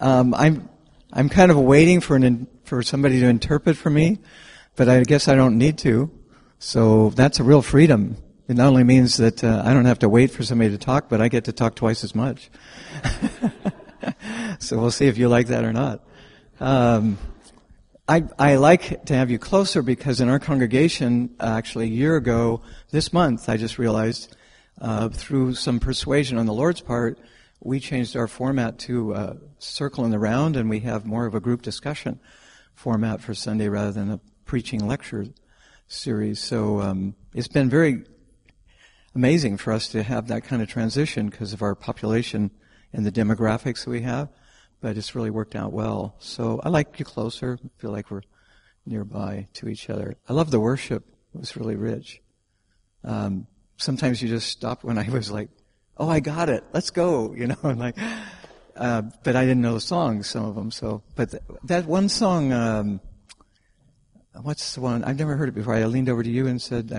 I'm kind of waiting for somebody to interpret for me, but I guess I don't need to. So that's a real freedom. It not only means that I don't have to wait for somebody to talk, but I get to talk twice as much. So we'll see if you like that or not. I like to have you closer because in our congregation, actually a year ago this month, I just realized through some persuasion on the Lord's part, we changed our format to Circle in the Round, and we have more of a group discussion format for Sunday rather than a preaching lecture series. So it's been very amazing for us to have that kind of transition because of our population and the demographics that we have, but it's really worked out well. So I like you closer. I feel like we're nearby to each other. I love the worship. It was really rich. Sometimes you just stop when I was like, oh, I got it. Let's go. You know, I'm like, but I didn't know the songs, some of them. So, but that one song, what's the one? I've never heard it before. I leaned over to you and said,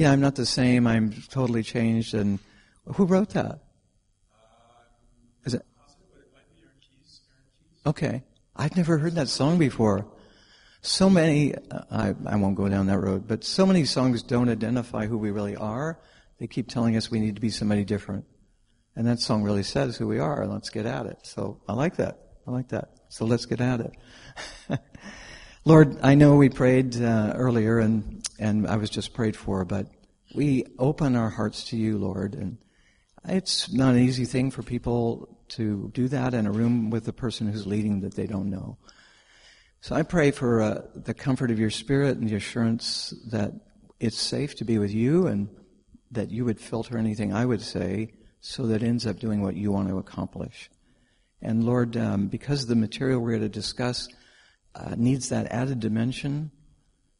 I'm not the same. I'm totally changed. And who wrote that? Is it? Okay. I've never heard that song before. So many, I won't go down that road, but so many songs don't identify who we really are. They keep telling us we need to be somebody different. And that song really says who we are, and let's get at it. So I like that. So let's get at it. Lord, I know we prayed earlier, and I was just prayed for, but we open our hearts to you, Lord. And it's not an easy thing for people to do that in a room with a person who's leading that they don't know. So I pray for the comfort of your Spirit and the assurance that it's safe to be with you and that you would filter anything I would say so that it ends up doing what you want to accomplish. And Lord, because the material we're going to discuss needs that added dimension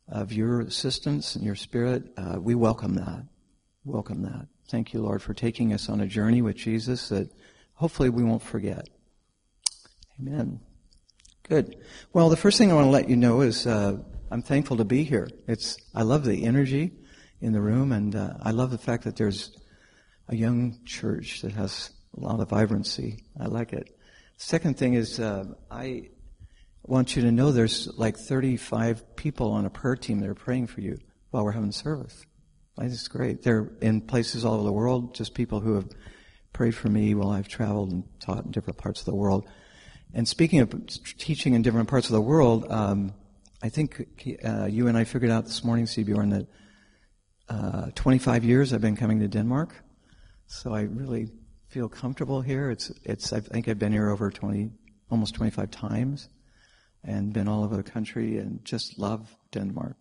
of your assistance and your Spirit, we welcome that. Thank you, Lord, for taking us on a journey with Jesus that hopefully we won't forget. Amen. Good. Well, the first thing I want to let you know is I'm thankful to be here. I love the energy in the room, and I love the fact that there's a young church that has a lot of vibrancy. I like it. Second thing is I want you to know there's like 35 people on a prayer team that are praying for you while we're having service. It's great. They're in places all over the world, just people who have prayed for me while I've traveled and taught in different parts of the world. And speaking of teaching in different parts of the world, I think you and I figured out this morning, C. Bjorn, that 25 years I've been coming to Denmark, so I really feel comfortable here. I think I've been here over almost 25 times, and been all over the country, and just love Denmark.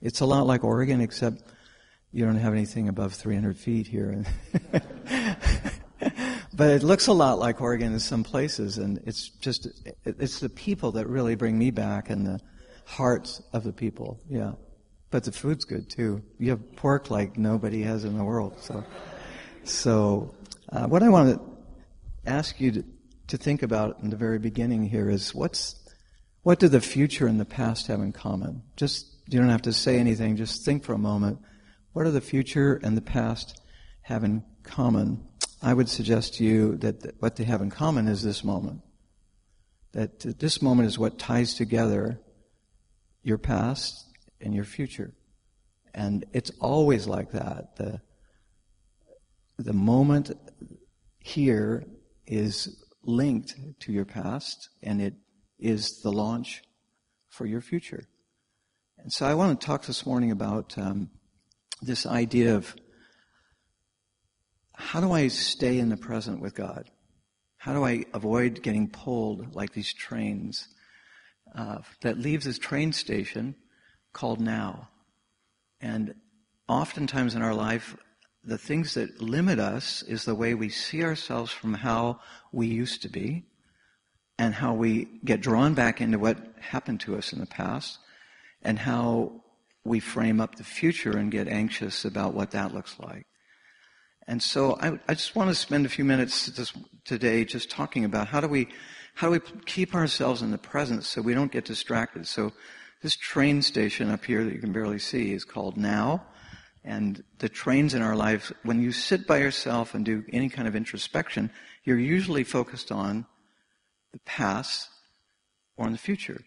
It's a lot like Oregon, except you don't have anything above 300 feet here. But it looks a lot like Oregon in some places, and it's the people that really bring me back, and the hearts of the people. Yeah. But the food's good, too. You have pork like nobody has in the world. So what I want to ask you to think about in the very beginning here is what do the future and the past have in common? Just, you don't have to say anything. Just think for a moment. What do the future and the past have in common? I would suggest to you that what they have in common is this moment. That this moment is what ties together your past in your future. And it's always like that. The moment here is linked to your past, and it is the launch for your future. And so I want to talk this morning about this idea of how do I stay in the present with God? How do I avoid getting pulled like these trains that leave this train station called now? And oftentimes in our life, the things that limit us is the way we see ourselves from how we used to be and how we get drawn back into what happened to us in the past and how we frame up the future and get anxious about what that looks like. And so I just want to spend a few minutes today just talking about how do we keep ourselves in the present so we don't get distracted. So this train station up here that you can barely see is called now, and the trains in our lives, when you sit by yourself and do any kind of introspection, you're usually focused on the past or in the future.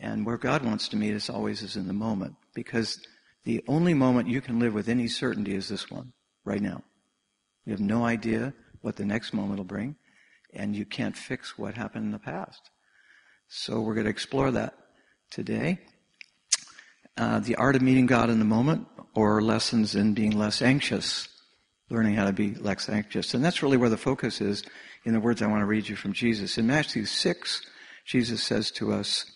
And where God wants to meet us always is in the moment, because the only moment you can live with any certainty is this one, right now. You have no idea what the next moment will bring, and you can't fix what happened in the past. So we're going to explore that today. The art of meeting God in the moment, or lessons in being less anxious, learning how to be less anxious. And that's really where the focus is in the words I want to read you from Jesus. In Matthew 6, Jesus says to us,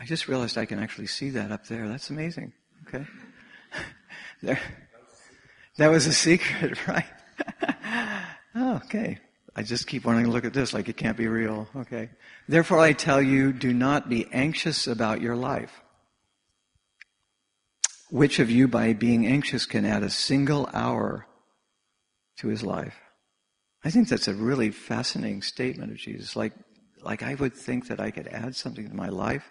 I just realized I can actually see that up there. That's amazing. Okay. There. That was a secret, right? Oh, okay. I just keep wanting to look at this like it can't be real. Okay. Therefore, I tell you, do not be anxious about your life. Which of you, by being anxious, can add a single hour to his life? I think that's a really fascinating statement of Jesus. Like I would think that I could add something to my life,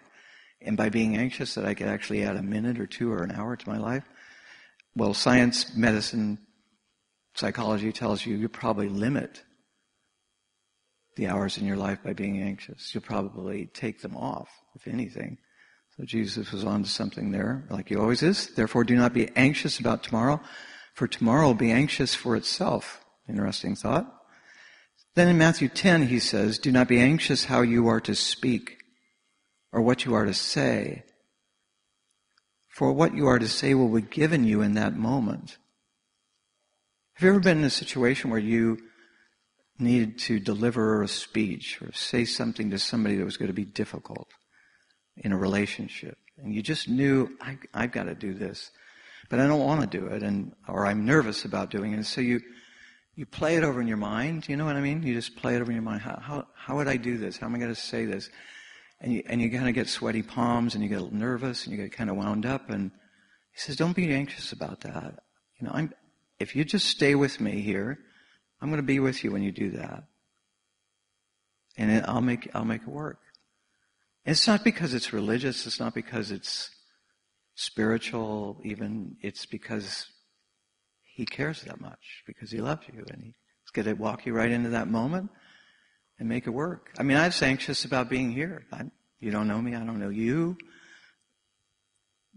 and by being anxious that I could actually add a minute or two or an hour to my life. Well, science, medicine, psychology tells you probably limit the hours in your life by being anxious. You'll probably take them off, if anything. So Jesus was on to something there, like he always is. Therefore, do not be anxious about tomorrow, for tomorrow will be anxious for itself. Interesting thought. Then in Matthew 10, he says, do not be anxious how you are to speak or what you are to say. For what you are to say will be given you in that moment. Have you ever been in a situation where you needed to deliver a speech or say something to somebody that was going to be difficult in a relationship, and you just knew, I've got to do this, but I don't want to do it, or I'm nervous about doing it, and so you play it over in your mind, you know what I mean? You just play it over in your mind. How would I do this? How am I going to say this? And you kind of get sweaty palms, and you get nervous, and you get kind of wound up, and he says, don't be anxious about that. You know, if you just stay with me here, I'm going to be with you when you do that. And I'll make it work. It's not because it's religious. It's not because it's spiritual even. It's because he cares that much, because he loves you. And he's going to walk you right into that moment and make it work. I mean, I was anxious about being here. You don't know me. I don't know you.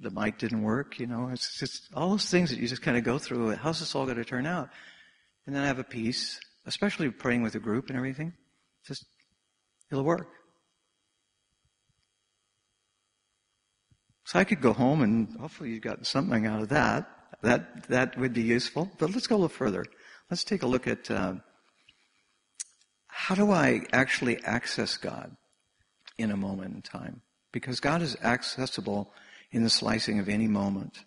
The mic didn't work. You know, it's just all those things that you just kind of go through. How's this all going to turn out? And then I have a peace, especially praying with a group and everything. Just, it'll work. So I could go home, and hopefully you've gotten something out of that. That would be useful. But let's go a little further. Let's take a look at how do I actually access God in a moment in time? Because God is accessible in the slicing of any moment.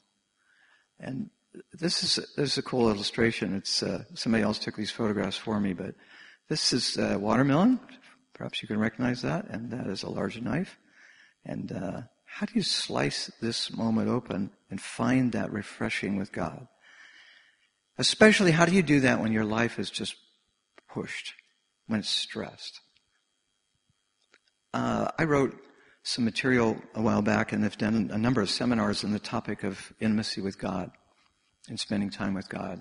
And this is a cool illustration. It's somebody else took these photographs for me, but this is watermelon. Perhaps you can recognize that. And that is a large knife. And how do you slice this moment open and find that refreshing with God? Especially, how do you do that when your life is just pushed, when it's stressed? I wrote some material a while back, and have done a number of seminars on the topic of intimacy with God and spending time with God.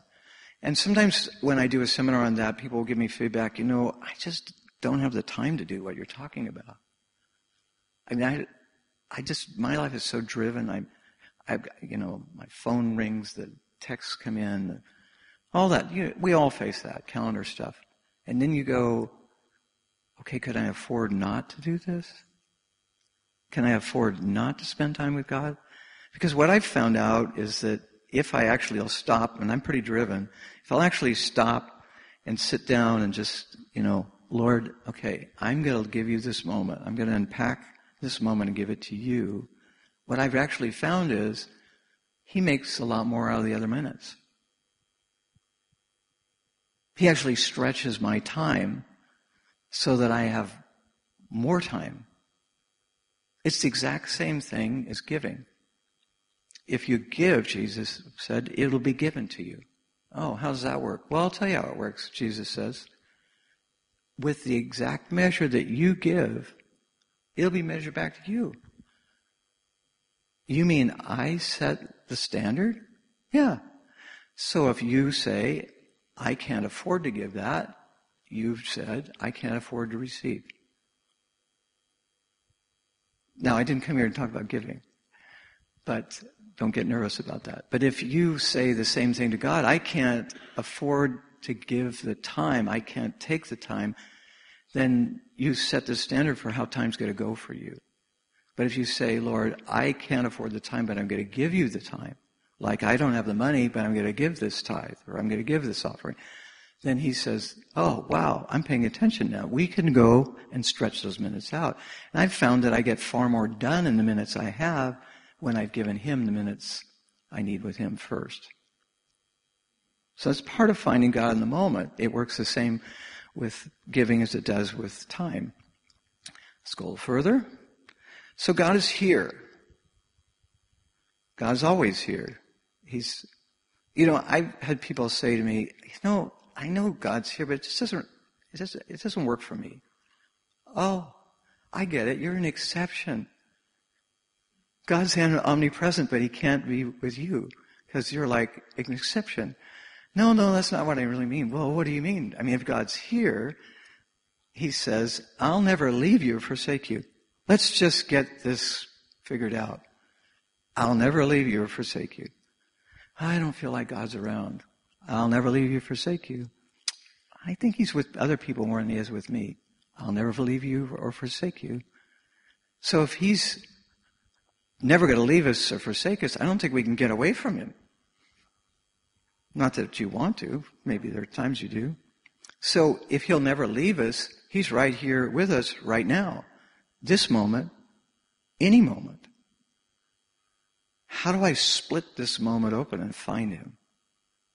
And sometimes when I do a seminar on that, people will give me feedback, you know, I just don't have the time to do what you're talking about. I mean, I just, my life is so driven. My phone rings, the texts come in, all that. We all face that, calendar stuff. And then you go, okay, could I afford not to do this? Can I afford not to spend time with God? Because what I've found out is that if I actually will stop, and I'm pretty driven, if I'll actually stop and sit down and just, you know, Lord, okay, I'm going to give you this moment. I'm going to unpack this moment and give it to you. What I've actually found is he makes a lot more out of the other minutes. He actually stretches my time so that I have more time. It's the exact same thing as giving. If you give, Jesus said, it'll be given to you. Oh, how does that work? Well, I'll tell you how it works, Jesus says. With the exact measure that you give, it'll be measured back to you. You mean I set the standard? Yeah. So if you say, I can't afford to give that, you've said, I can't afford to receive. Now, I didn't come here to talk about giving, but don't get nervous about that. But if you say the same thing to God, I can't afford to give the time, I can't take the time, then you set the standard for how time's going to go for you. But if you say, Lord, I can't afford the time, but I'm going to give you the time, like I don't have the money, but I'm going to give this tithe, or I'm going to give this offering, then he says, oh, wow, I'm paying attention now. We can go and stretch those minutes out. And I've found that I get far more done in the minutes I have when I've given him the minutes I need with him first. So it's part of finding God in the moment. It works the same with giving as it does with time. Let's go a little further. So God is here. God's always here. He's, you know, I've had people say to me, you know, I know God's here, but it just doesn't work for me. Oh, I get it. You're an exception. God's omnipresent, but he can't be with you because you're like an exception. No, that's not what I really mean. Well, what do you mean? I mean, if God's here, he says, I'll never leave you or forsake you. Let's just get this figured out. I'll never leave you or forsake you. I don't feel like God's around. I'll never leave you or forsake you. I think he's with other people more than he is with me. I'll never leave you or forsake you. So if he's never going to leave us or forsake us, I don't think we can get away from him. Not that you want to. Maybe there are times you do. So if he'll never leave us, he's right here with us right now, this moment, any moment. How do I split this moment open and find him?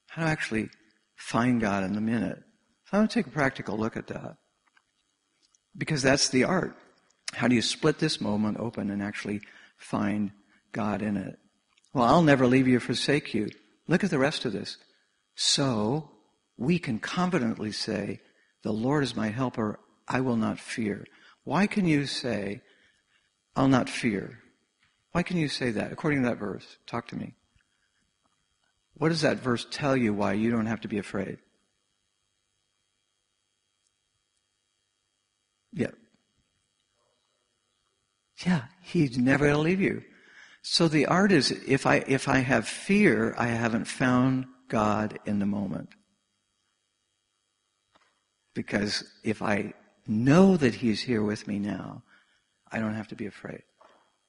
How do I actually find God in the minute? So I'm going to take a practical look at that, because that's the art. How do you split this moment open and actually find God in it? Well, I'll never leave you or forsake you. Look at the rest of this. So we can confidently say, the Lord is my helper, I will not fear. Why can you say, I'll not fear? Why can you say that? According to that verse, talk to me. What does that verse tell you why you don't have to be afraid? Yeah, he's never going to leave you. So the art is, if I have fear, I haven't found God in the moment. Because if I know that he's here with me now, I don't have to be afraid.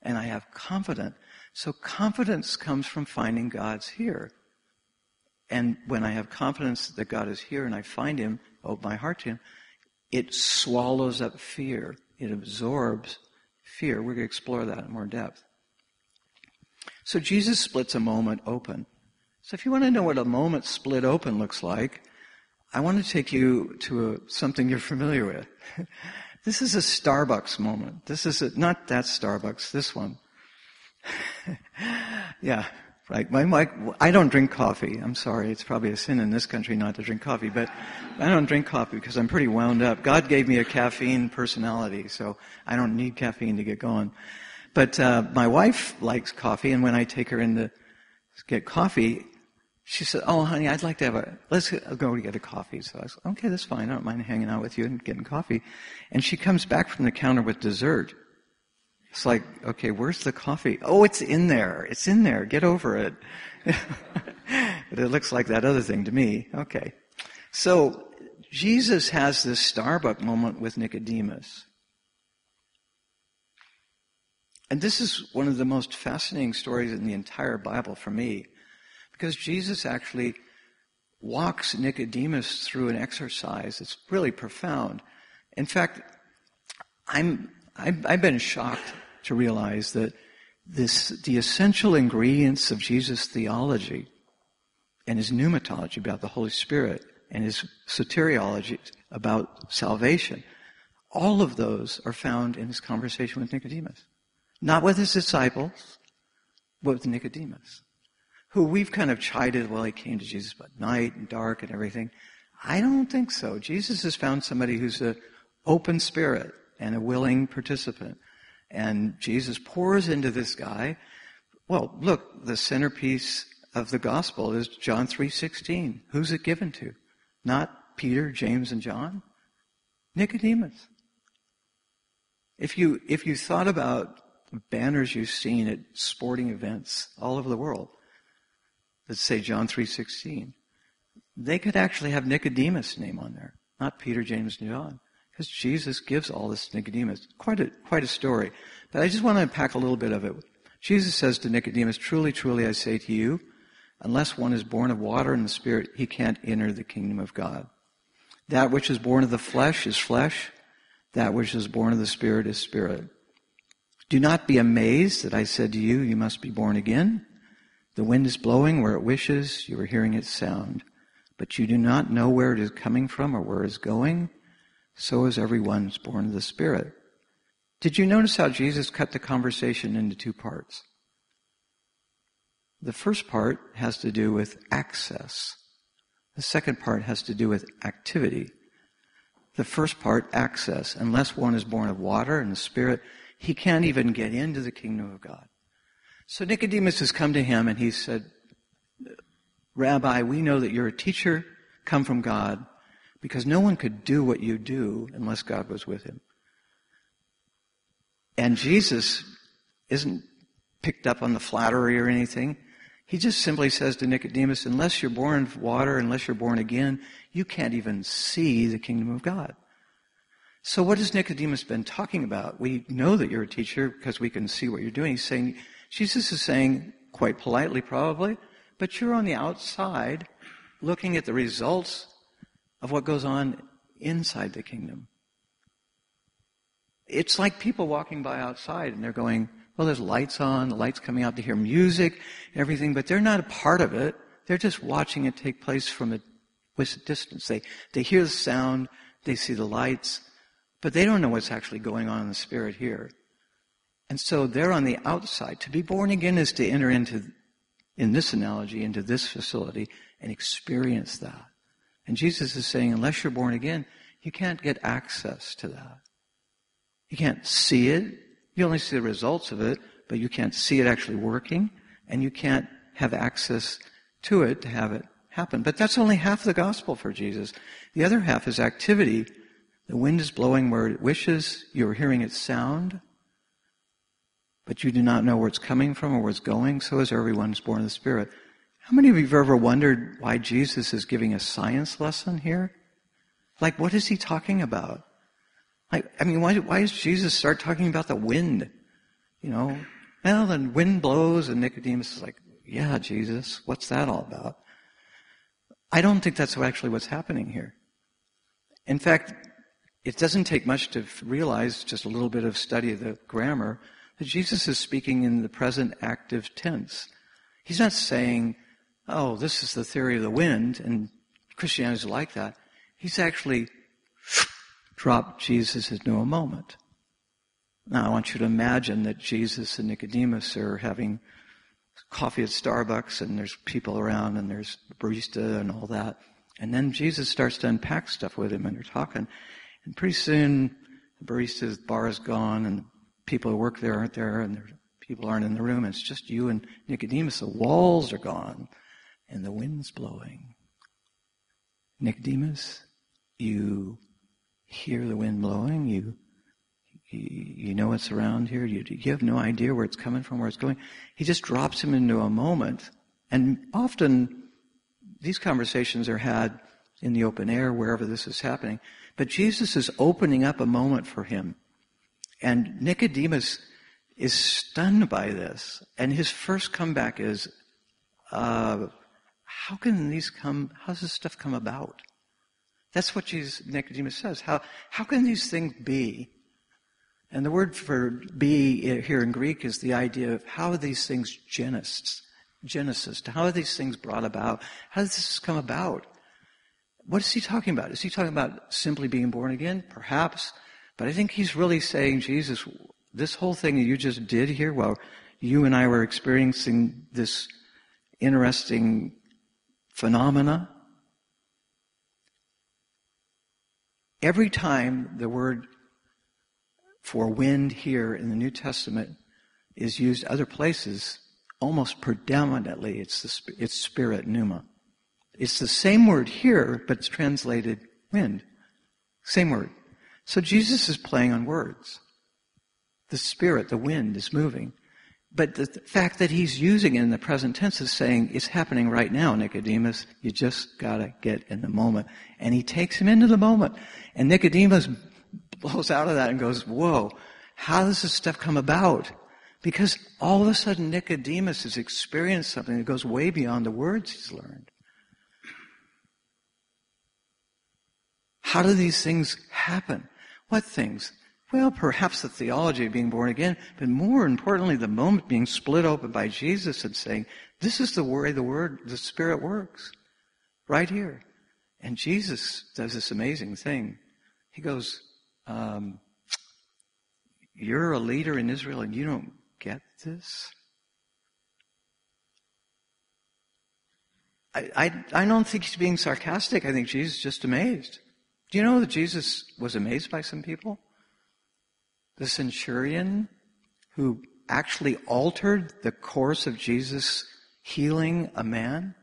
And I have confidence. So confidence comes from finding God's here. And when I have confidence that God is here and I find him, open my heart to him, it swallows up fear. It absorbs fear. We're going to explore that in more depth. So Jesus splits a moment open. So if you want to know what a moment split open looks like, I want to take you to something you're familiar with. This is a Starbucks moment. This is not that Starbucks, this one. Yeah, right. I don't drink coffee. I'm sorry. It's probably a sin in this country not to drink coffee, but I don't drink coffee because I'm pretty wound up. God gave me a caffeine personality, so I don't need caffeine to get going. But my wife likes coffee, and when I take her in to get coffee, she said, oh, honey, I'd like to have let's go to get a coffee. So I said, okay, that's fine. I don't mind hanging out with you and getting coffee. And she comes back from the counter with dessert. It's like, okay, where's the coffee? Oh, it's in there. It's in there. Get over it. But it looks like that other thing to me. Okay. So Jesus has this Starbucks moment with Nicodemus. And this is one of the most fascinating stories in the entire Bible for me, because Jesus actually walks Nicodemus through an exercise that's really profound. In fact, I've been shocked to realize that the essential ingredients of Jesus' theology and his pneumatology about the Holy Spirit and his soteriology about salvation, all of those are found in his conversation with Nicodemus. Not with his disciples, but with Nicodemus, who we've kind of chided, well, he came to Jesus by night and dark and everything. I don't think so. Jesus has found somebody who's an open spirit and a willing participant. And Jesus pours into this guy. Well, look, the centerpiece of the gospel is John 3:16. Who's it given to? Not Peter, James, and John. Nicodemus. If you thought about banners you've seen at sporting events all over the world that say John 3:16. They could actually have Nicodemus' name on there, not Peter, James, and John, because Jesus gives all this to Nicodemus. Quite a story. But I just want to unpack a little bit of it. Jesus says to Nicodemus, "Truly, truly, I say to you, unless one is born of water and the Spirit, he can't enter the kingdom of God. That which is born of the flesh is flesh. That which is born of the Spirit is spirit. Do not be amazed that I said to you, you must be born again. The wind is blowing where it wishes. You are hearing its sound. But you do not know where it is coming from or where it is going. So is everyone born of the Spirit." Did you notice how Jesus cut the conversation into two parts? The first part has to do with access. The second part has to do with activity. The first part, access. Unless one is born of water and the Spirit, he can't even get into the kingdom of God. So Nicodemus has come to him and he said, "Rabbi, we know that you're a teacher, come from God, because no one could do what you do unless God was with him." And Jesus isn't picked up on the flattery or anything. He just simply says to Nicodemus, unless you're born of water, unless you're born again, you can't even see the kingdom of God. So what has Nicodemus been talking about? We know that you're a teacher because we can see what you're doing. He's saying, Jesus is saying, quite politely probably, but you're on the outside looking at the results of what goes on inside the kingdom. It's like people walking by outside and they're going, well, there's lights on, the lights coming out to hear music, everything, but they're not a part of it. They're just watching it take place from a distance. They hear the sound, they see the lights, but they don't know what's actually going on in the Spirit here. And so they're on the outside. To be born again is to enter into, in this analogy, into this facility and experience that. And Jesus is saying, unless you're born again, you can't get access to that. You can't see it. You only see the results of it, but you can't see it actually working, and you can't have access to it to have it happen. But that's only half the gospel for Jesus. The other half is activity. The wind is blowing where it wishes. You're hearing its sound, but you do not know where it's coming from or where it's going. So is everyone who's born of the Spirit. How many of you have ever wondered why Jesus is giving a science lesson here? Like, what is he talking about? Why does Jesus start talking about the wind? You know, well, the wind blows, and Nicodemus is like, yeah, Jesus, what's that all about? I don't think that's actually what's happening here. In fact, it doesn't take much to realize, just a little bit of study of the grammar, that Jesus is speaking in the present active tense. He's not saying, oh, this is the theory of the wind, and Christianity is like that. He's actually dropped Jesus into a moment. Now, I want you to imagine that Jesus and Nicodemus are having coffee at Starbucks, and there's people around, and there's a barista and all that. And then Jesus starts to unpack stuff with him, and they're talking. And pretty soon, the barista's bar is gone, and the people who work there aren't there, and the people aren't in the room. It's just you and Nicodemus. The walls are gone, and the wind's blowing. Nicodemus, you hear the wind blowing, you know it's around here, you have no idea where it's coming from, where it's going. He just drops him into a moment. And often these conversations are had in the open air, wherever this is happening. But Jesus is opening up a moment for him. And Nicodemus is stunned by this. And his first comeback is, how's this stuff come about? That's what Nicodemus says. How can these things be? And the word for be here in Greek is the idea of how are these things genesis. How are these things brought about? How does this come about? What is he talking about? Is he talking about simply being born again? Perhaps. But I think he's really saying, Jesus, this whole thing that you just did here while you and I were experiencing this interesting phenomena, every time the word for wind here in the New Testament is used other places, almost predominantly it's spirit, pneuma. It's the same word here, but it's translated wind. Same word. So Jesus is playing on words. The spirit, the wind is moving. But the fact that he's using it in the present tense is saying, it's happening right now, Nicodemus. You just got to get in the moment. And he takes him into the moment. And Nicodemus blows out of that and goes, whoa, how does this stuff come about? Because all of a sudden Nicodemus has experienced something that goes way beyond the words he's learned. How do these things happen? What things? Well, perhaps the theology of being born again, but more importantly, the moment being split open by Jesus and saying, this is the way the Word, the Spirit works, right here. And Jesus does this amazing thing. He goes, you're a leader in Israel and you don't get this? I don't think he's being sarcastic. I think Jesus is just amazed. Do you know that Jesus was amazed by some people? The centurion who actually altered the course of Jesus healing a man.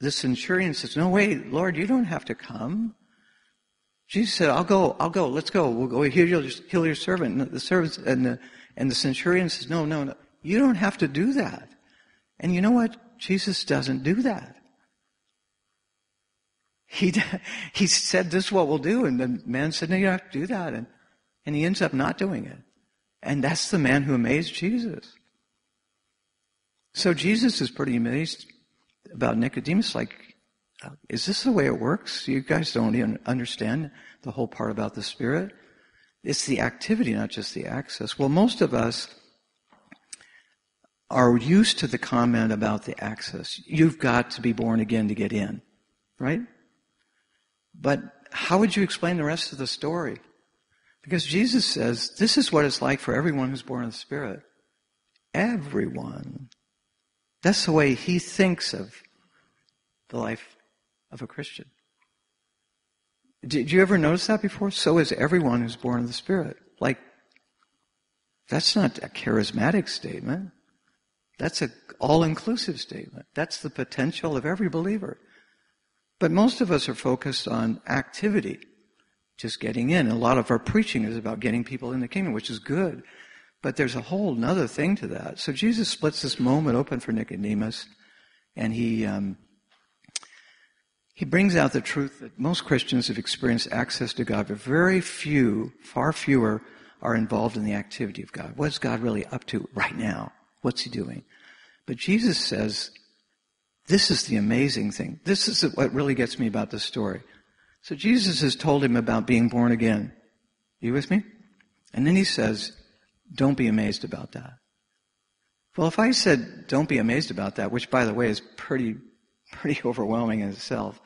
The centurion says, no, wait, Lord, you don't have to come. Jesus said, I'll go, let's go. We'll go heal your servant. And the servant and the centurion says, no, you don't have to do that. And you know what? Jesus doesn't do that. He said, this is what we'll do. And the man said, no, you don't have to do that. And he ends up not doing it. And that's the man who amazed Jesus. So Jesus is pretty amazed about Nicodemus. Like, is this the way it works? You guys don't even understand the whole part about the Spirit. It's the activity, not just the access. Well, most of us are used to the comment about the access. You've got to be born again to get in, right? But how would you explain the rest of the story? Because Jesus says, this is what it's like for everyone who's born of the Spirit. Everyone. That's the way he thinks of the life of a Christian. Did you ever notice that before? So is everyone who's born of the Spirit. Like, that's not a charismatic statement. That's an all-inclusive statement. That's the potential of every believer. But most of us are focused on activity. Just getting in. And a lot of our preaching is about getting people in the kingdom, which is good. But there's a whole other thing to that. So Jesus splits this moment open for Nicodemus, and he brings out the truth that most Christians have experienced access to God, but very few, far fewer, are involved in the activity of God. What's God really up to right now? What's he doing? But Jesus says, this is the amazing thing. This is what really gets me about this story. So Jesus has told him about being born again. Are you with me? And then he says, don't be amazed about that. Well, if I said, don't be amazed about that, which, by the way, is pretty overwhelming in itself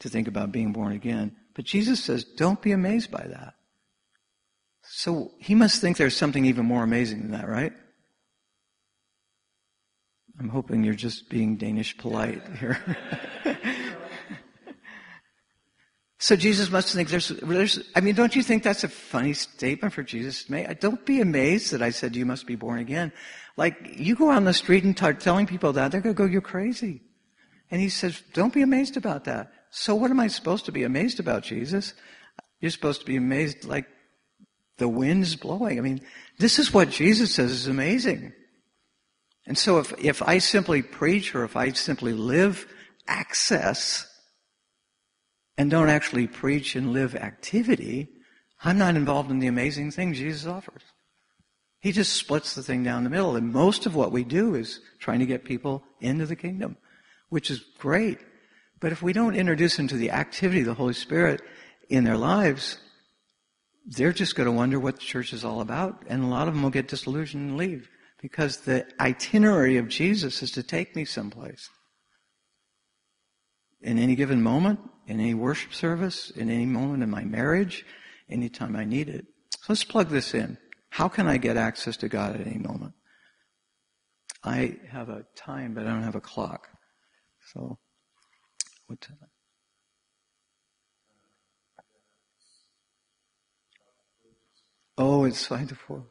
to think about being born again. But Jesus says, don't be amazed by that. So he must think there's something even more amazing than that, right? I'm hoping you're just being Danish polite here. So Jesus must think don't you think that's a funny statement for Jesus to make? Don't be amazed that I said you must be born again. Like, you go out on the street and start telling people that, they're going to go, you're crazy. And he says, don't be amazed about that. So what am I supposed to be amazed about, Jesus? You're supposed to be amazed like the wind's blowing. I mean, this is what Jesus says is amazing. And so if I simply preach or if I simply live access and don't actually preach and live activity, I'm not involved in the amazing thing Jesus offers. He just splits the thing down the middle, and most of what we do is trying to get people into the kingdom, which is great. But if we don't introduce them to the activity of the Holy Spirit in their lives, they're just going to wonder what the church is all about, and a lot of them will get disillusioned and leave, because the itinerary of Jesus is to take me someplace. In any given moment, in any worship service, in any moment in my marriage, anytime I need it. So let's plug this in. How can I get access to God at any moment? I have a time, but I don't have a clock. So, what time? Oh, it's 5 to 4.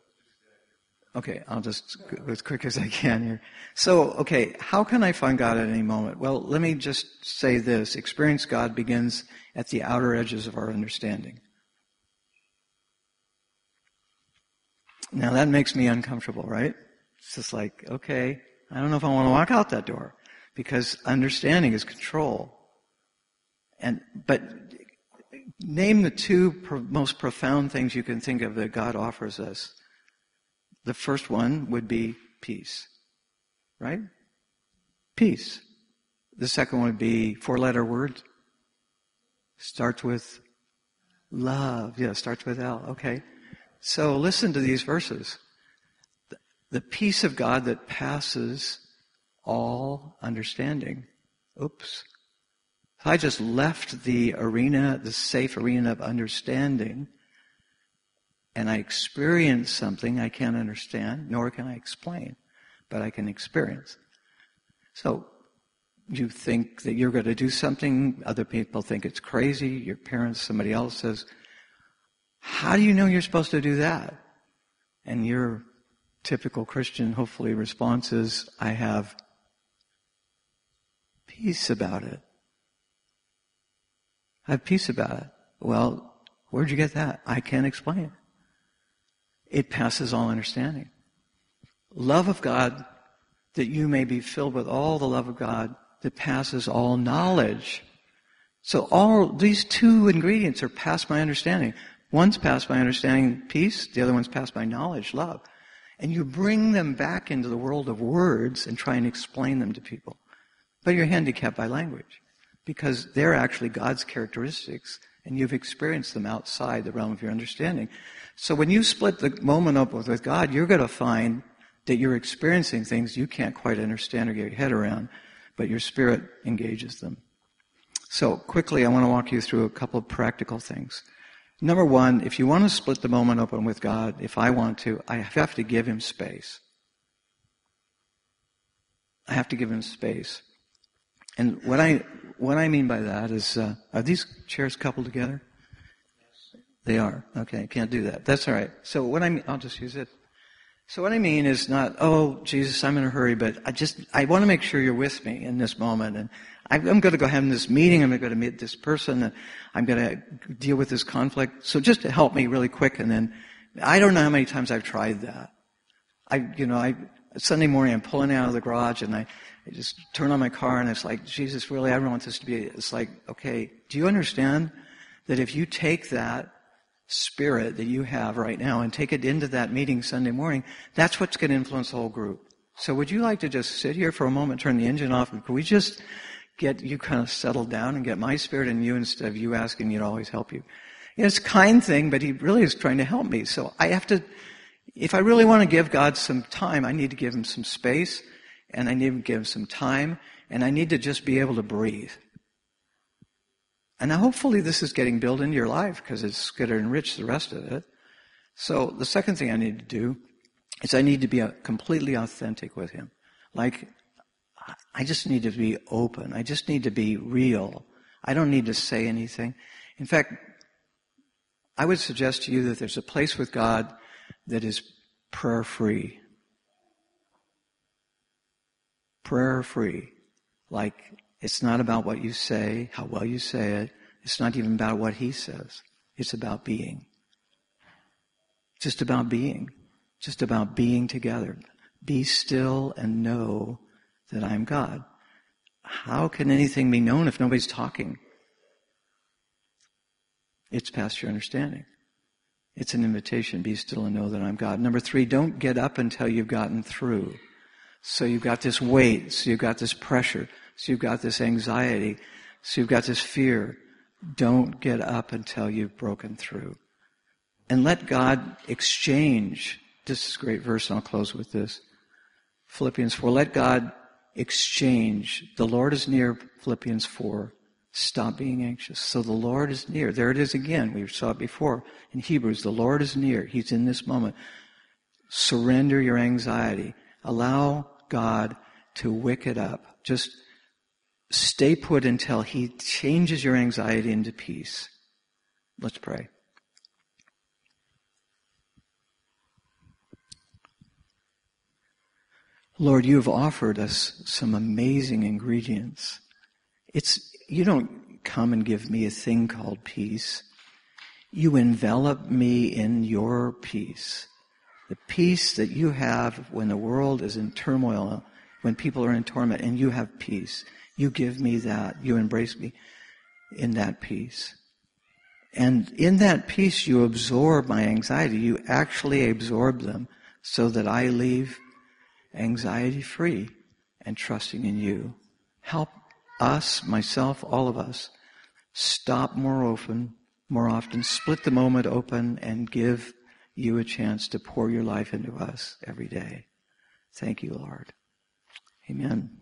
Okay, I'll just go as quick as I can here. So, okay, how can I find God at any moment? Well, let me just say this. Experience God begins at the outer edges of our understanding. Now that makes me uncomfortable, right? It's just like, okay, I don't know if I want to walk out that door, because understanding is control. But name the two most profound things you can think of that God offers us. The first one would be peace, right? Peace. The second one would be four-letter word. Starts with love. Yeah, starts with L. Okay. So listen to these verses. The peace of God that passes all understanding. Oops. I just left the arena, the safe arena of understanding, and I experience something I can't understand, nor can I explain, but I can experience. So you think that you're going to do something, other people think it's crazy, your parents, somebody else says, how do you know you're supposed to do that? And your typical Christian, hopefully, response is, I have peace about it. I have peace about it. Well, where'd you get that? I can't explain it. It passes all understanding. Love of God, that you may be filled with all the love of God that passes all knowledge. So all these two ingredients are past my understanding. One's past my understanding, peace. The other one's past my knowledge, love. And you bring them back into the world of words and try and explain them to people. But you're handicapped by language, because they're actually God's characteristics, and you've experienced them outside the realm of your understanding. So when you split the moment up with God, you're going to find that you're experiencing things you can't quite understand or get your head around, but your spirit engages them. So quickly, I want to walk you through a couple of practical things. Number one, if you want to split the moment open with God, if I want to, I have to give him space. I have to give him space. And what I mean by that is, are these chairs coupled together? Yes. They are. Okay, I can't do that. That's all right. So what I mean, I'll just use it. So what I mean is not, oh, Jesus, I'm in a hurry, but I want to make sure you're with me in this moment, and I'm going to go have this meeting, I'm going to go meet this person, and I'm going to deal with this conflict. So just to help me really quick, and then, I don't know how many times I've tried that. Sunday morning, I'm pulling out of the garage, and I just turn on my car, and it's like, Jesus, really, I don't want this to be. It's like, okay, do you understand that if you take that spirit that you have right now and take it into that meeting Sunday morning, that's what's going to influence the whole group? So would you like to just sit here for a moment, turn the engine off, and could we just get you kind of settled down and get my spirit in you instead of you asking you to always help you? It's a kind thing, but he really is trying to help me. So I have to, if I really want to give God some time, I need to give him some space, and I need to give him some time, and I need to just be able to breathe. And hopefully this is getting built into your life, because it's going to enrich the rest of it. So the second thing I need to do is I need to be completely authentic with him. Like, I just need to be open. I just need to be real. I don't need to say anything. In fact, I would suggest to you that there's a place with God that is prayer-free. Prayer-free. Like, it's not about what you say, how well you say it. It's not even about what he says. It's about being. Just about being. Just about being together. Be still and know that I'm God. How can anything be known if nobody's talking? It's past your understanding. It's an invitation. Be still and know that I'm God. Number three, don't get up until you've gotten through. So you've got this weight. So you've got this pressure. So you've got this anxiety. So you've got this fear. Don't get up until you've broken through. And let God exchange. This is a great verse, and I'll close with this. Philippians 4. Let God exchange. The Lord is near. Philippians 4. Stop being anxious. So the Lord is near. There it is again. We saw it before in Hebrews. The Lord is near. He's in this moment. Surrender your anxiety. Allow God to wick it up. Just stay put until he changes your anxiety into peace. Let's pray. Lord, you have offered us some amazing ingredients. You don't come and give me a thing called peace. You envelop me in your peace. The peace that you have when the world is in turmoil, when people are in torment, and you have peace. You give me that. You embrace me in that peace. And in that peace, you absorb my anxiety. You actually absorb them so that I leave anxiety-free and trusting in you. Help us, myself, all of us, stop more often, split the moment open, and give you a chance to pour your life into us every day. Thank you, Lord. Amen.